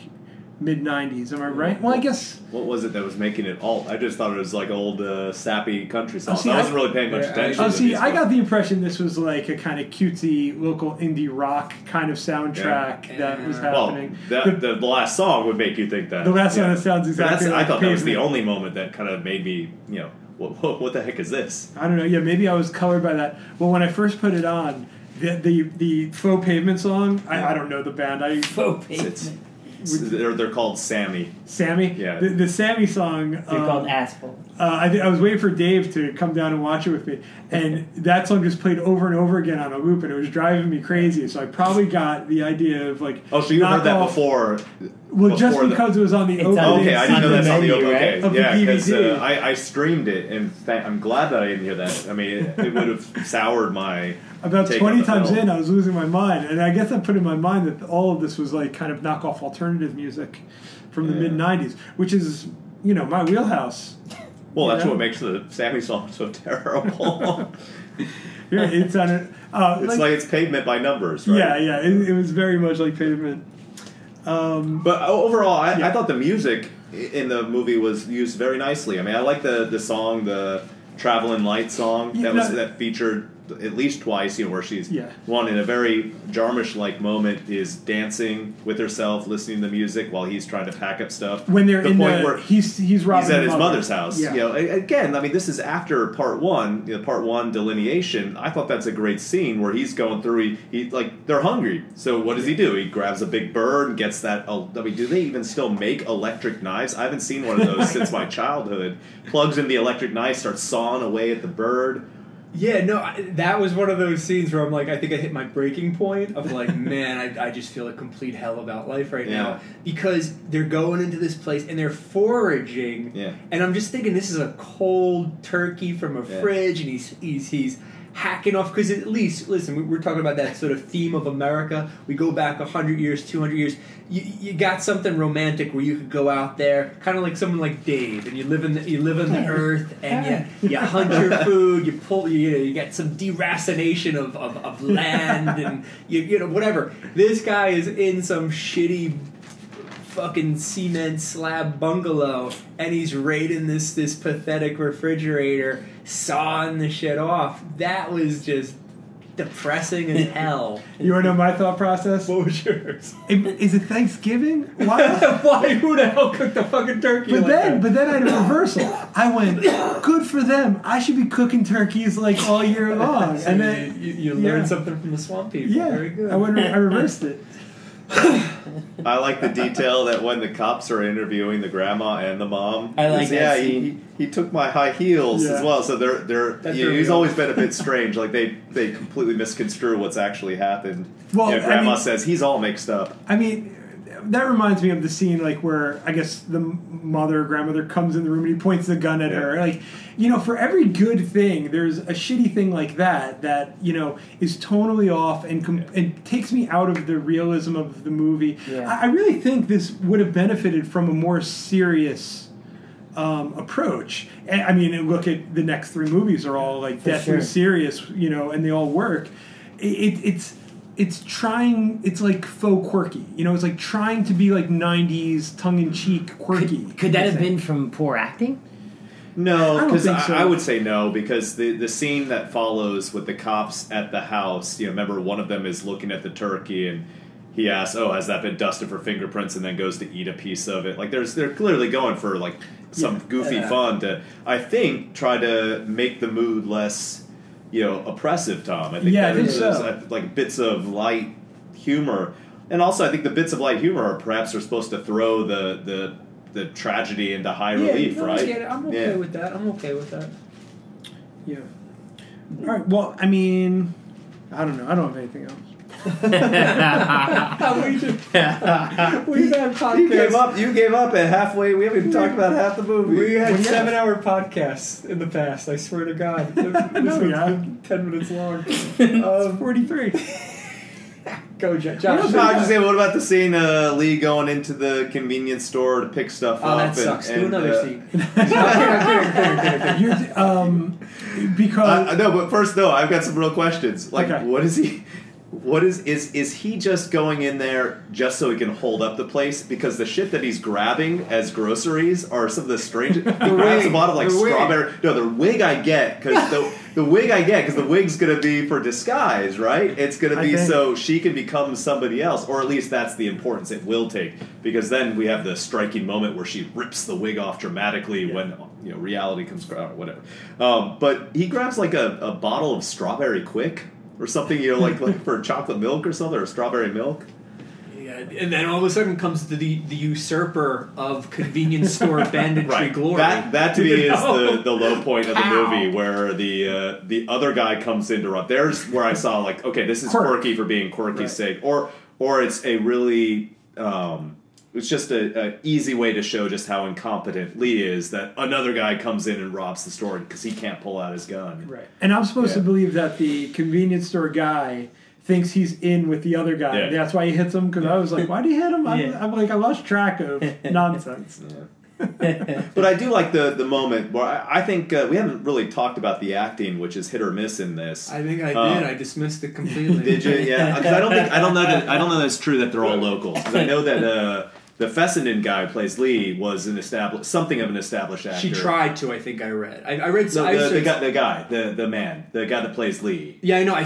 mid-90s. Am I right? Well, I guess... What was it that was making it alt? I just thought it was, like, old, sappy country songs. I wasn't really paying much attention to these. I got the impression this was, like, a kind of cutesy, local indie rock kind of soundtrack that was happening. Well, the last song would make you think that. The last song that sounds exactly like I thought Pavement. That was the only moment that kind of made me, you know, what the heck is this? I don't know. Yeah, maybe I was colored by that. Well, when I first put it on... The Faux Pavement song, I don't know the band. Faux Pavement. They're called Sammy. Yeah. The Sammy song. They're called Asphalt. I was waiting for Dave to come down and watch it with me, and that song just played over and over again on a loop, and it was driving me crazy. So I probably got the idea of like, oh, so you heard that before? Well, before just because it was on the opening. Okay, I didn't know that's on the opening. Okay, yeah, because I streamed it, and I'm glad that I didn't hear that. I mean, it would have soured my. About 20 times in, I was losing my mind, and I guess I put in my mind that all of this was like kind of knockoff alternative music from the mid '90s, which is my wheelhouse. Well, that's what makes the Sammy song so terrible. It's on it. It's like it's Pavement by numbers, right? Yeah. It was very much like Pavement. But overall, I thought the music in the movie was used very nicely. I mean, I like the song, the Traveling Light song that featured at least twice. Where she's one in a very Jarmusch-like moment is dancing with herself, listening to the music while he's trying to pack up stuff. When they're where he's robbing his mother's house. Yeah. Again, I mean, this is after part 1, part 1 delineation. I thought that's a great scene where he's going through. He like they're hungry, so what does he do? He grabs a big bird, and gets that. I mean, do they even still make electric knives? I haven't seen one of those since my childhood. Plugs in the electric knife, starts sawing away at the bird. Yeah, no, that was one of those scenes where I'm like, I think I hit my breaking point of like, man, I just feel a complete hell about life right now. Because they're going into this place and they're foraging. Yeah. And I'm just thinking this is a cold turkey from a fridge, and he's hacking off. Because at least, listen, we're talking about that sort of theme of America. We go back 100 years, 200 years. You got something romantic where you could go out there, kind of like someone like Dave, and you live in the earth, and you hunt your food, you get some deracination of land, and you whatever. This guy is in some shitty fucking cement slab bungalow, and he's raiding this pathetic refrigerator, sawing the shit off. That was just depressing as hell. You want to know my thought process? What was yours? Is it Thanksgiving? Why? Why? Who the hell cooked the fucking turkey? But then I had a reversal. I went, good for them. I should be cooking turkeys like all year long. So and then you learned something from the swamp people. Yeah, very good. I reversed it. I like the detail that when the cops are interviewing the grandma and the mom, I like that scene. He took my high heels as well. So he's always been a bit strange. Like they completely misconstrue what's actually happened. Well, grandma says he's all mixed up. I mean, that reminds me of the scene like where I guess the mother or grandmother comes in the room and he points the gun at her. Like, for every good thing, there's a shitty thing like that is tonally off and and takes me out of the realism of the movie. Yeah. I really think this would have benefited from a more serious approach. I mean, look at the next 3 movies are all like death and serious, and they all work. It's trying. It's like faux quirky. It's like trying to be like '90s tongue-in-cheek quirky. Could that have been from poor acting? No, because I would say no, because the scene that follows with the cops at the house. Remember, one of them is looking at the turkey and he asks, "Oh, has that been dusted for fingerprints?" And then goes to eat a piece of it. Like they're clearly going for like some goofy fun to, I think, try to make the mood less. Oppressive, Tom. I think like bits of light humor, and also I think the bits of light humor are supposed to throw the tragedy into high relief, right? I'm okay with that. Yeah. All right. Well, I mean, I don't know. I don't have anything else. We've had podcasts. You gave up at halfway. We haven't even talked about half the movie. We had 7-hour podcasts in the past. I swear to God, been 10 minutes long. 43. Go, Josh. I was just saying, what about the scene Lee going into the convenience store to pick stuff up? Oh, that sucks. Do another scene. No, but first though, I've got some real questions. Like, what is he? What is he just going in there just so he can hold up the place? Because the shit that he's grabbing as groceries are some of the strange. He grabs a bottle of strawberry. Wig. No, the wig I get because the wig's gonna be for disguise, right? It's gonna be so she can become somebody else, or at least that's the importance it will take. Because then we have the striking moment where she rips the wig off dramatically when reality comes out or whatever. But he grabs like a bottle of strawberry quick. Or something, like for chocolate milk or something, or strawberry milk. Yeah, And then all of a sudden comes the usurper of convenience store banditry right. glory. That to me is the low point of the movie, where the other guy comes in to run. There's where I saw, like, okay, this is quirky for being quirky's right. sake, or it's a really it's just a easy way to show just how incompetent Lee is, that another guy comes in and robs the store because he can't pull out his gun. Right, and I'm supposed to believe that the convenience store guy thinks he's in with the other guy. Yeah. That's why he hits him, because I was like, why do you hit him? I'm like, I lost track of nonsense. But I do like the moment where I think we haven't really talked about the acting, which is hit or miss in this. I think I did. I dismissed it completely. Did you? Yeah. Because I don't know that it's true that they're all locals. Because I know that the Fessenden guy who plays Lee was something of an established actor. She tried to, I think I read. The guy that plays Lee. Yeah, I know. I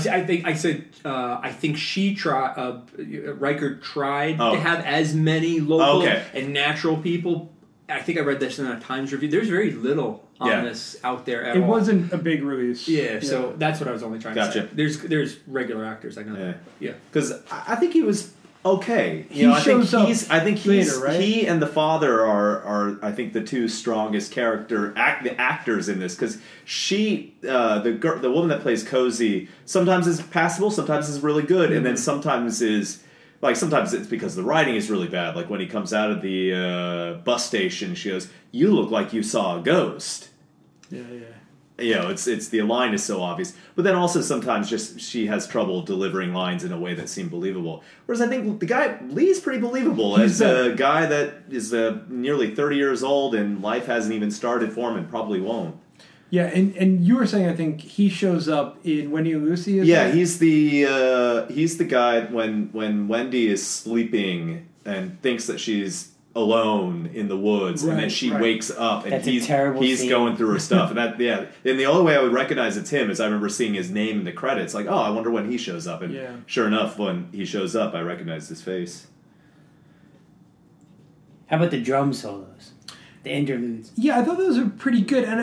think she tried. Reichert tried to have as many local and natural people. I think I read this in a Times review. There's very little on this out there at all. It wasn't a big release. Yeah, so that's what I was only trying to say. There's regular actors, I know. Yeah. Because I think he was okay. I think he and the father are I think the two strongest actors in this, because she the woman that plays Cozy sometimes is passable, sometimes is really good, and then sometimes is like, sometimes it's because the writing is really bad. Like when he comes out of the bus station, she goes, "You look like you saw a ghost." Yeah. You know, it's the line is so obvious. But then also sometimes just she has trouble delivering lines in a way that seem believable. Whereas I think the guy, Lee's pretty believable as a guy that is nearly 30 years old and life hasn't even started for him and probably won't. Yeah, and you were saying I think he shows up in Wendy and Lucy. He's the guy when Wendy is sleeping and thinks that she's alone in the woods, and then she wakes up and he's going through her stuff. And the only way I would recognize it's him is I remember seeing his name in the credits. Like, I wonder when he shows up. And sure enough, when he shows up, I recognize his face. How about the drum solos, the interludes? Yeah, I thought those were pretty good, and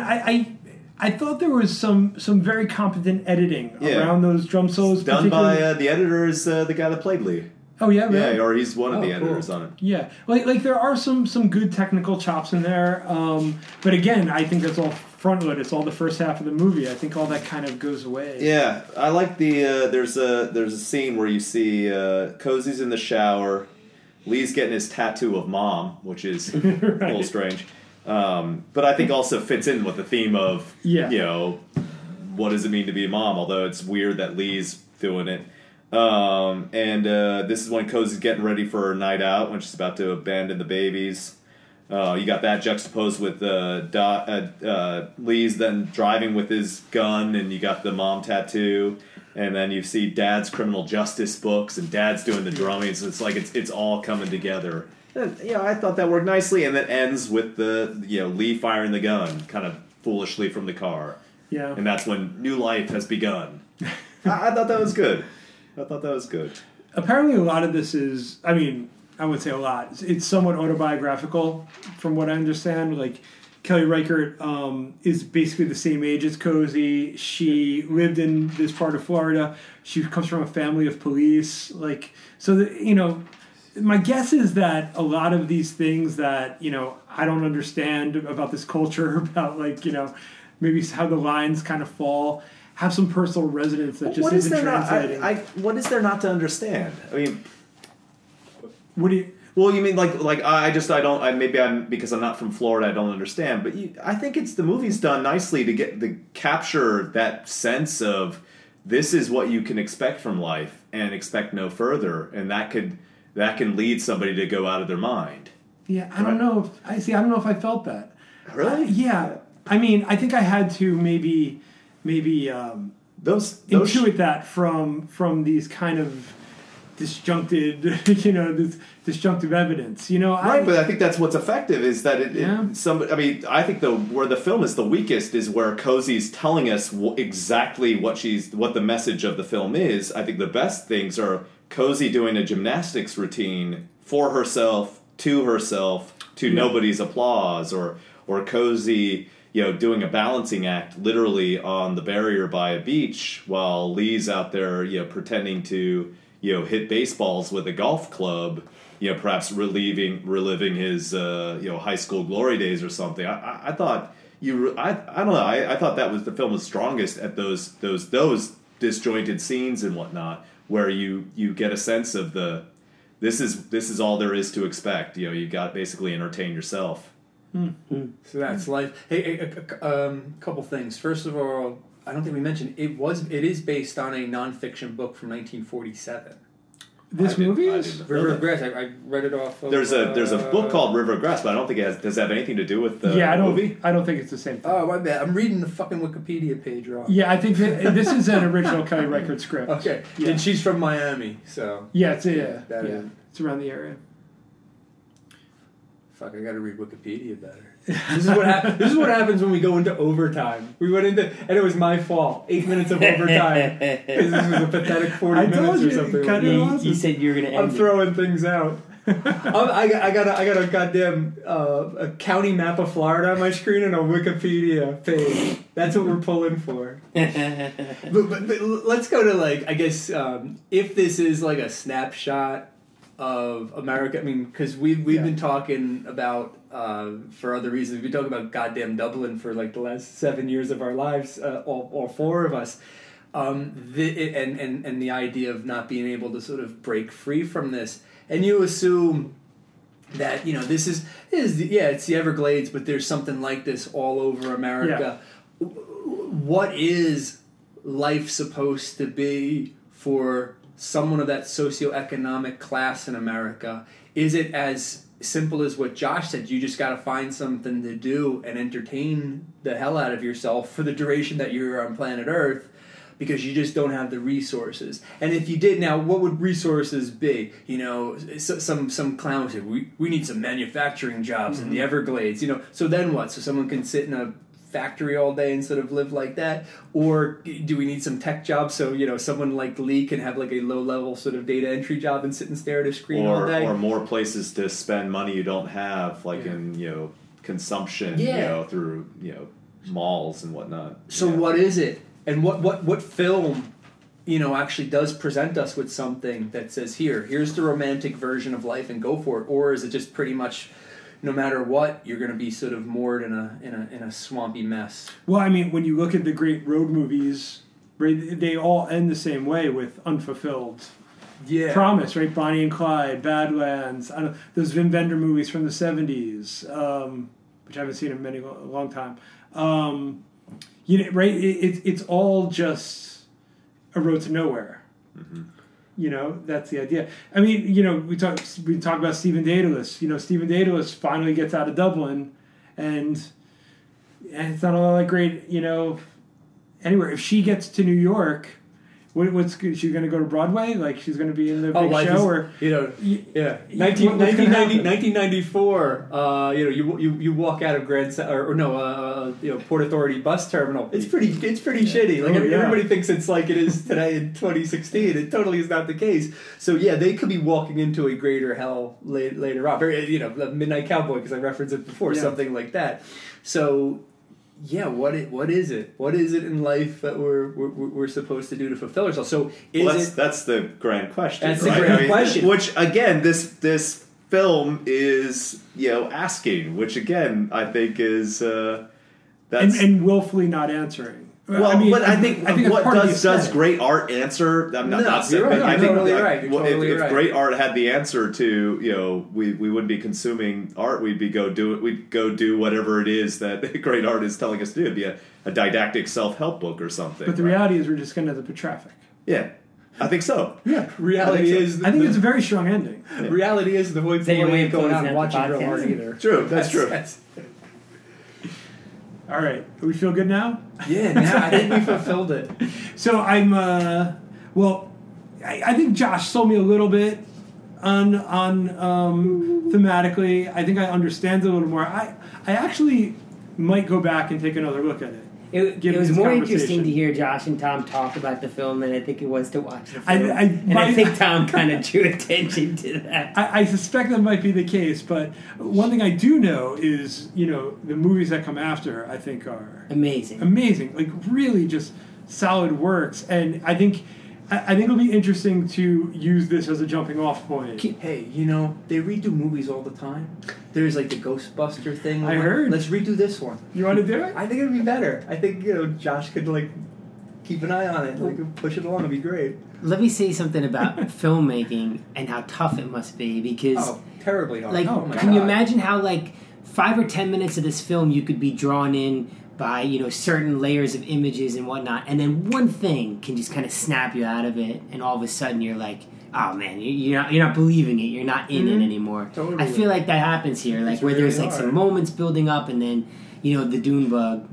I thought there was some very competent editing around those drum solos. It's done by the editor is the guy that played Lee. Oh, yeah, really? Yeah, or he's one of the editors on it. Yeah, like there are some good technical chops in there, but again, I think that's all front-loaded. It's all the first half of the movie. I think all that kind of goes away. Yeah, I like the there's a scene where you see Cozy's in the shower, Lee's getting his tattoo of mom, which is a little strange. But I think also fits in with the theme of, you know, what does it mean to be a mom? Although it's weird that Lee's doing it. And this is when Cozy's getting ready for her night out, when she's about to abandon the babies. You got that juxtaposed with Lee's then driving with his gun, and you got the mom tattoo. And then you see Dad's criminal justice books, and Dad's doing the drumming. So it's like it's all coming together. Yeah, I thought that worked nicely, and that ends with Lee firing the gun, kind of foolishly from the car. Yeah. And that's when new life has begun. I thought that was good. Apparently a lot of this is, I mean, I would say a lot. It's somewhat autobiographical, from what I understand. Like, Kelly Reichardt is basically the same age as Cozy. She lived in this part of Florida. She comes from a family of police. Like, so, my guess is that a lot of these things that, I don't understand about this culture, about, maybe how the lines kind of fall, have some personal resonance that just isn't translating. What is there not to understand? I mean, what do you... Well, you mean, because I'm not from Florida, I don't understand. But I think the movie's done nicely to capture that sense of this is what you can expect from life and expect no further. And that can lead somebody to go out of their mind. Yeah, I don't know. I don't know if I felt that. Really? Yeah. I mean, I think I had to maybe those intuit that from these kind of disjuncted, this disjunctive evidence. But I think that's what's effective is that I think where the film is the weakest is where Cozy's telling us exactly what the message of the film is. I think the best things are Cozy doing a gymnastics routine for herself, to nobody's applause, or Cozy, doing a balancing act literally on the barrier by a beach while Lee's out there, pretending to, hit baseballs with a golf club, perhaps reliving his high school glory days or something. I thought I don't know. I thought that was the film was strongest at those disjointed scenes and whatnot, where you get a sense of this is all there is to expect. You've got to basically entertain yourself. Mm-hmm. So that's life. Hey, couple things. First of all, I don't think we mentioned it is based on a nonfiction book from 1947. This movie is River of Grass. I read it off of... There's a book called River of Grass, but I don't think does it have anything to do with the movie? I don't think it's the same thing. Oh, my bad. I'm reading the fucking Wikipedia page wrong. Yeah, I think that this is an original Kelly Reichardt script. Okay. Yeah. And she's from Miami, so... Yeah, it's around the area. Fuck, I gotta read Wikipedia better. This is what happens when we go into overtime. We went into... And it was my fault. 8 minutes of overtime. This was a pathetic 40 minutes or something. You said you were going to end it. I'm throwing things out. I got a goddamn a county map of Florida on my screen and a Wikipedia page. That's what we're pulling for. But let's go to, like, I guess, if this is, like, a snapshot of America, I mean, because we've been talking about... for other reasons, we talk about goddamn Dublin for like the last 7 years of our lives, all four of us, and the idea of not being able to sort of break free from this, and you assume that it's the Everglades, but there's something like this all over America. Yeah. What is life supposed to be for someone of that socioeconomic class in America? Is it as simple as what Josh said? You just got to find something to do and entertain the hell out of yourself for the duration that you're on planet Earth, because you just don't have the resources. And if you did now, what would resources be? Some clown said, we need some manufacturing jobs in the Everglades. So then what? So someone can sit in a factory all day and sort of live like that? Or do we need some tech jobs so someone like Lee can have like a low level sort of data entry job and sit and stare at a screen all day? Or more places to spend money you don't have, like in consumption, through malls and whatnot. So what is it? And what film actually does present us with something that says here's the romantic version of life and go for it? Or is it just pretty much no matter what, you're going to be sort of moored in a swampy mess? Well, I mean, when you look at the great road movies, right, they all end the same way with unfulfilled promise, right? Bonnie and Clyde, Badlands, those Wim Wenders movies from the 70s, which I haven't seen in a long time. Right? It's all just a road to nowhere. Mm-hmm. That's the idea. I mean, we talk about Stephen Dedalus. Stephen Dedalus finally gets out of Dublin, and it's not all that great, anywhere. If she gets to New York, what's she going to go to Broadway? Like, she's going to be in the big show, or 1994. You walk out of Port Authority bus terminal. It's pretty shitty. Like everybody thinks it's like it is today in 2016. It totally is not the case. So they could be walking into a greater hell later on. Midnight Cowboy, because I referenced it before, something like that. So. Yeah, what is it? What is it in life that we're supposed to do to fulfill ourselves? So that's the grand question. That's the grand question. Which again, this film is asking. Which again, I think is that's and willfully not answering. Well, but I think what does great art answer? I'm not saying. Right. I think if great art had the answer to we wouldn't be consuming art. We'd go do whatever it is that great art is telling us to do. It'd be a didactic self-help book or something. But the reality is, we're just going to the traffic. Yeah. I think so. Yeah, reality is... I think it's a very strong ending. Yeah. Reality is the void going out and watching real art either. True, that's true. All right. We feel good now? Yeah, now I think we fulfilled it. So I'm, I think Josh sold me a little bit on thematically. I think I understand it a little more. I actually might go back and take another look at it. It was more interesting to hear Josh and Tom talk about the film than I think it was to watch the film. I think Tom kind of drew attention to that. I suspect that might be the case, but one thing I do know is, the movies that come after, I think, are... Amazing. Like, really just solid works. And I think I think it'll be interesting to use this as a jumping off point. Hey, you know, they redo movies all the time. There's like the Ghostbuster thing. I heard. Let's redo this one. You want to do it? I think it'd be better. I think, you know, Josh could like keep an eye on it. Like push it along. It'd be great. Let me say something about filmmaking and how tough it must be because... Oh, terribly hard. Like, oh my God. You imagine how like 5 or 10 minutes of this film you could be drawn in by, you know, certain layers of images and whatnot, and then one thing can just kind of snap you out of it, and all of a sudden you're like, oh man, you're not believing it, you're not in it anymore. Totally. I feel like that happens here, like where there's like some moments building up, and then, you know, the dune bug,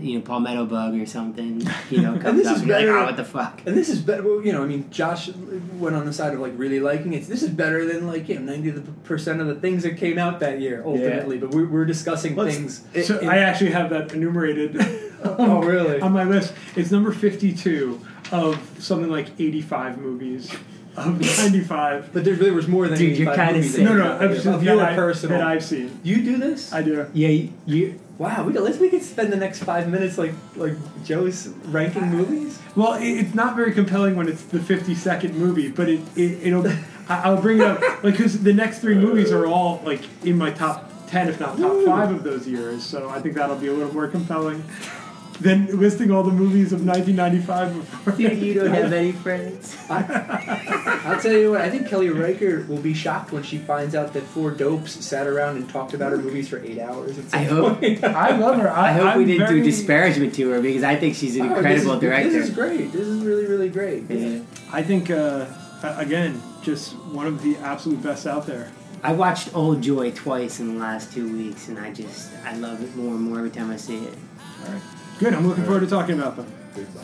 you know, palmetto bug or something, you know, comes up and you're like, oh, what the fuck? And this is better, well, you know, I mean, Josh went on the side of like really liking it. This is better than like, you know, 90% of the things that came out that year, ultimately. Yeah. But we're discussing things. So I actually have that enumerated. Oh, really? On my list. It's number 52 of something like 85 movies. Of 95. But there was more than 85 movies. No, your personal. That I've seen. You do this? I do. Yeah, you... Wow, we could spend the next 5 minutes like Joe's ranking movies. Well, it's not very compelling when it's the 52nd movie, but it'll I'll bring it up like because the next three movies are all like in my top 10, if not top 5 of those years. So I think that'll be a little more compelling than listing all the movies of 1995 before. Dude, you don't have any friends. I'll tell you what, I think Kelly Reichardt will be shocked when she finds out that four dopes sat around and talked about her movies for 8 hours. I hope. I love her. I hope we didn't do disparagement to her because I think she's an incredible director. This is great. This is really, really great. Yeah. I think, again, just one of the absolute best out there. I watched Old Joy twice in the last 2 weeks, and I love it more and more every time I see it. All right. Good, I'm looking forward to talking about them.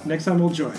Next time, Old Joy.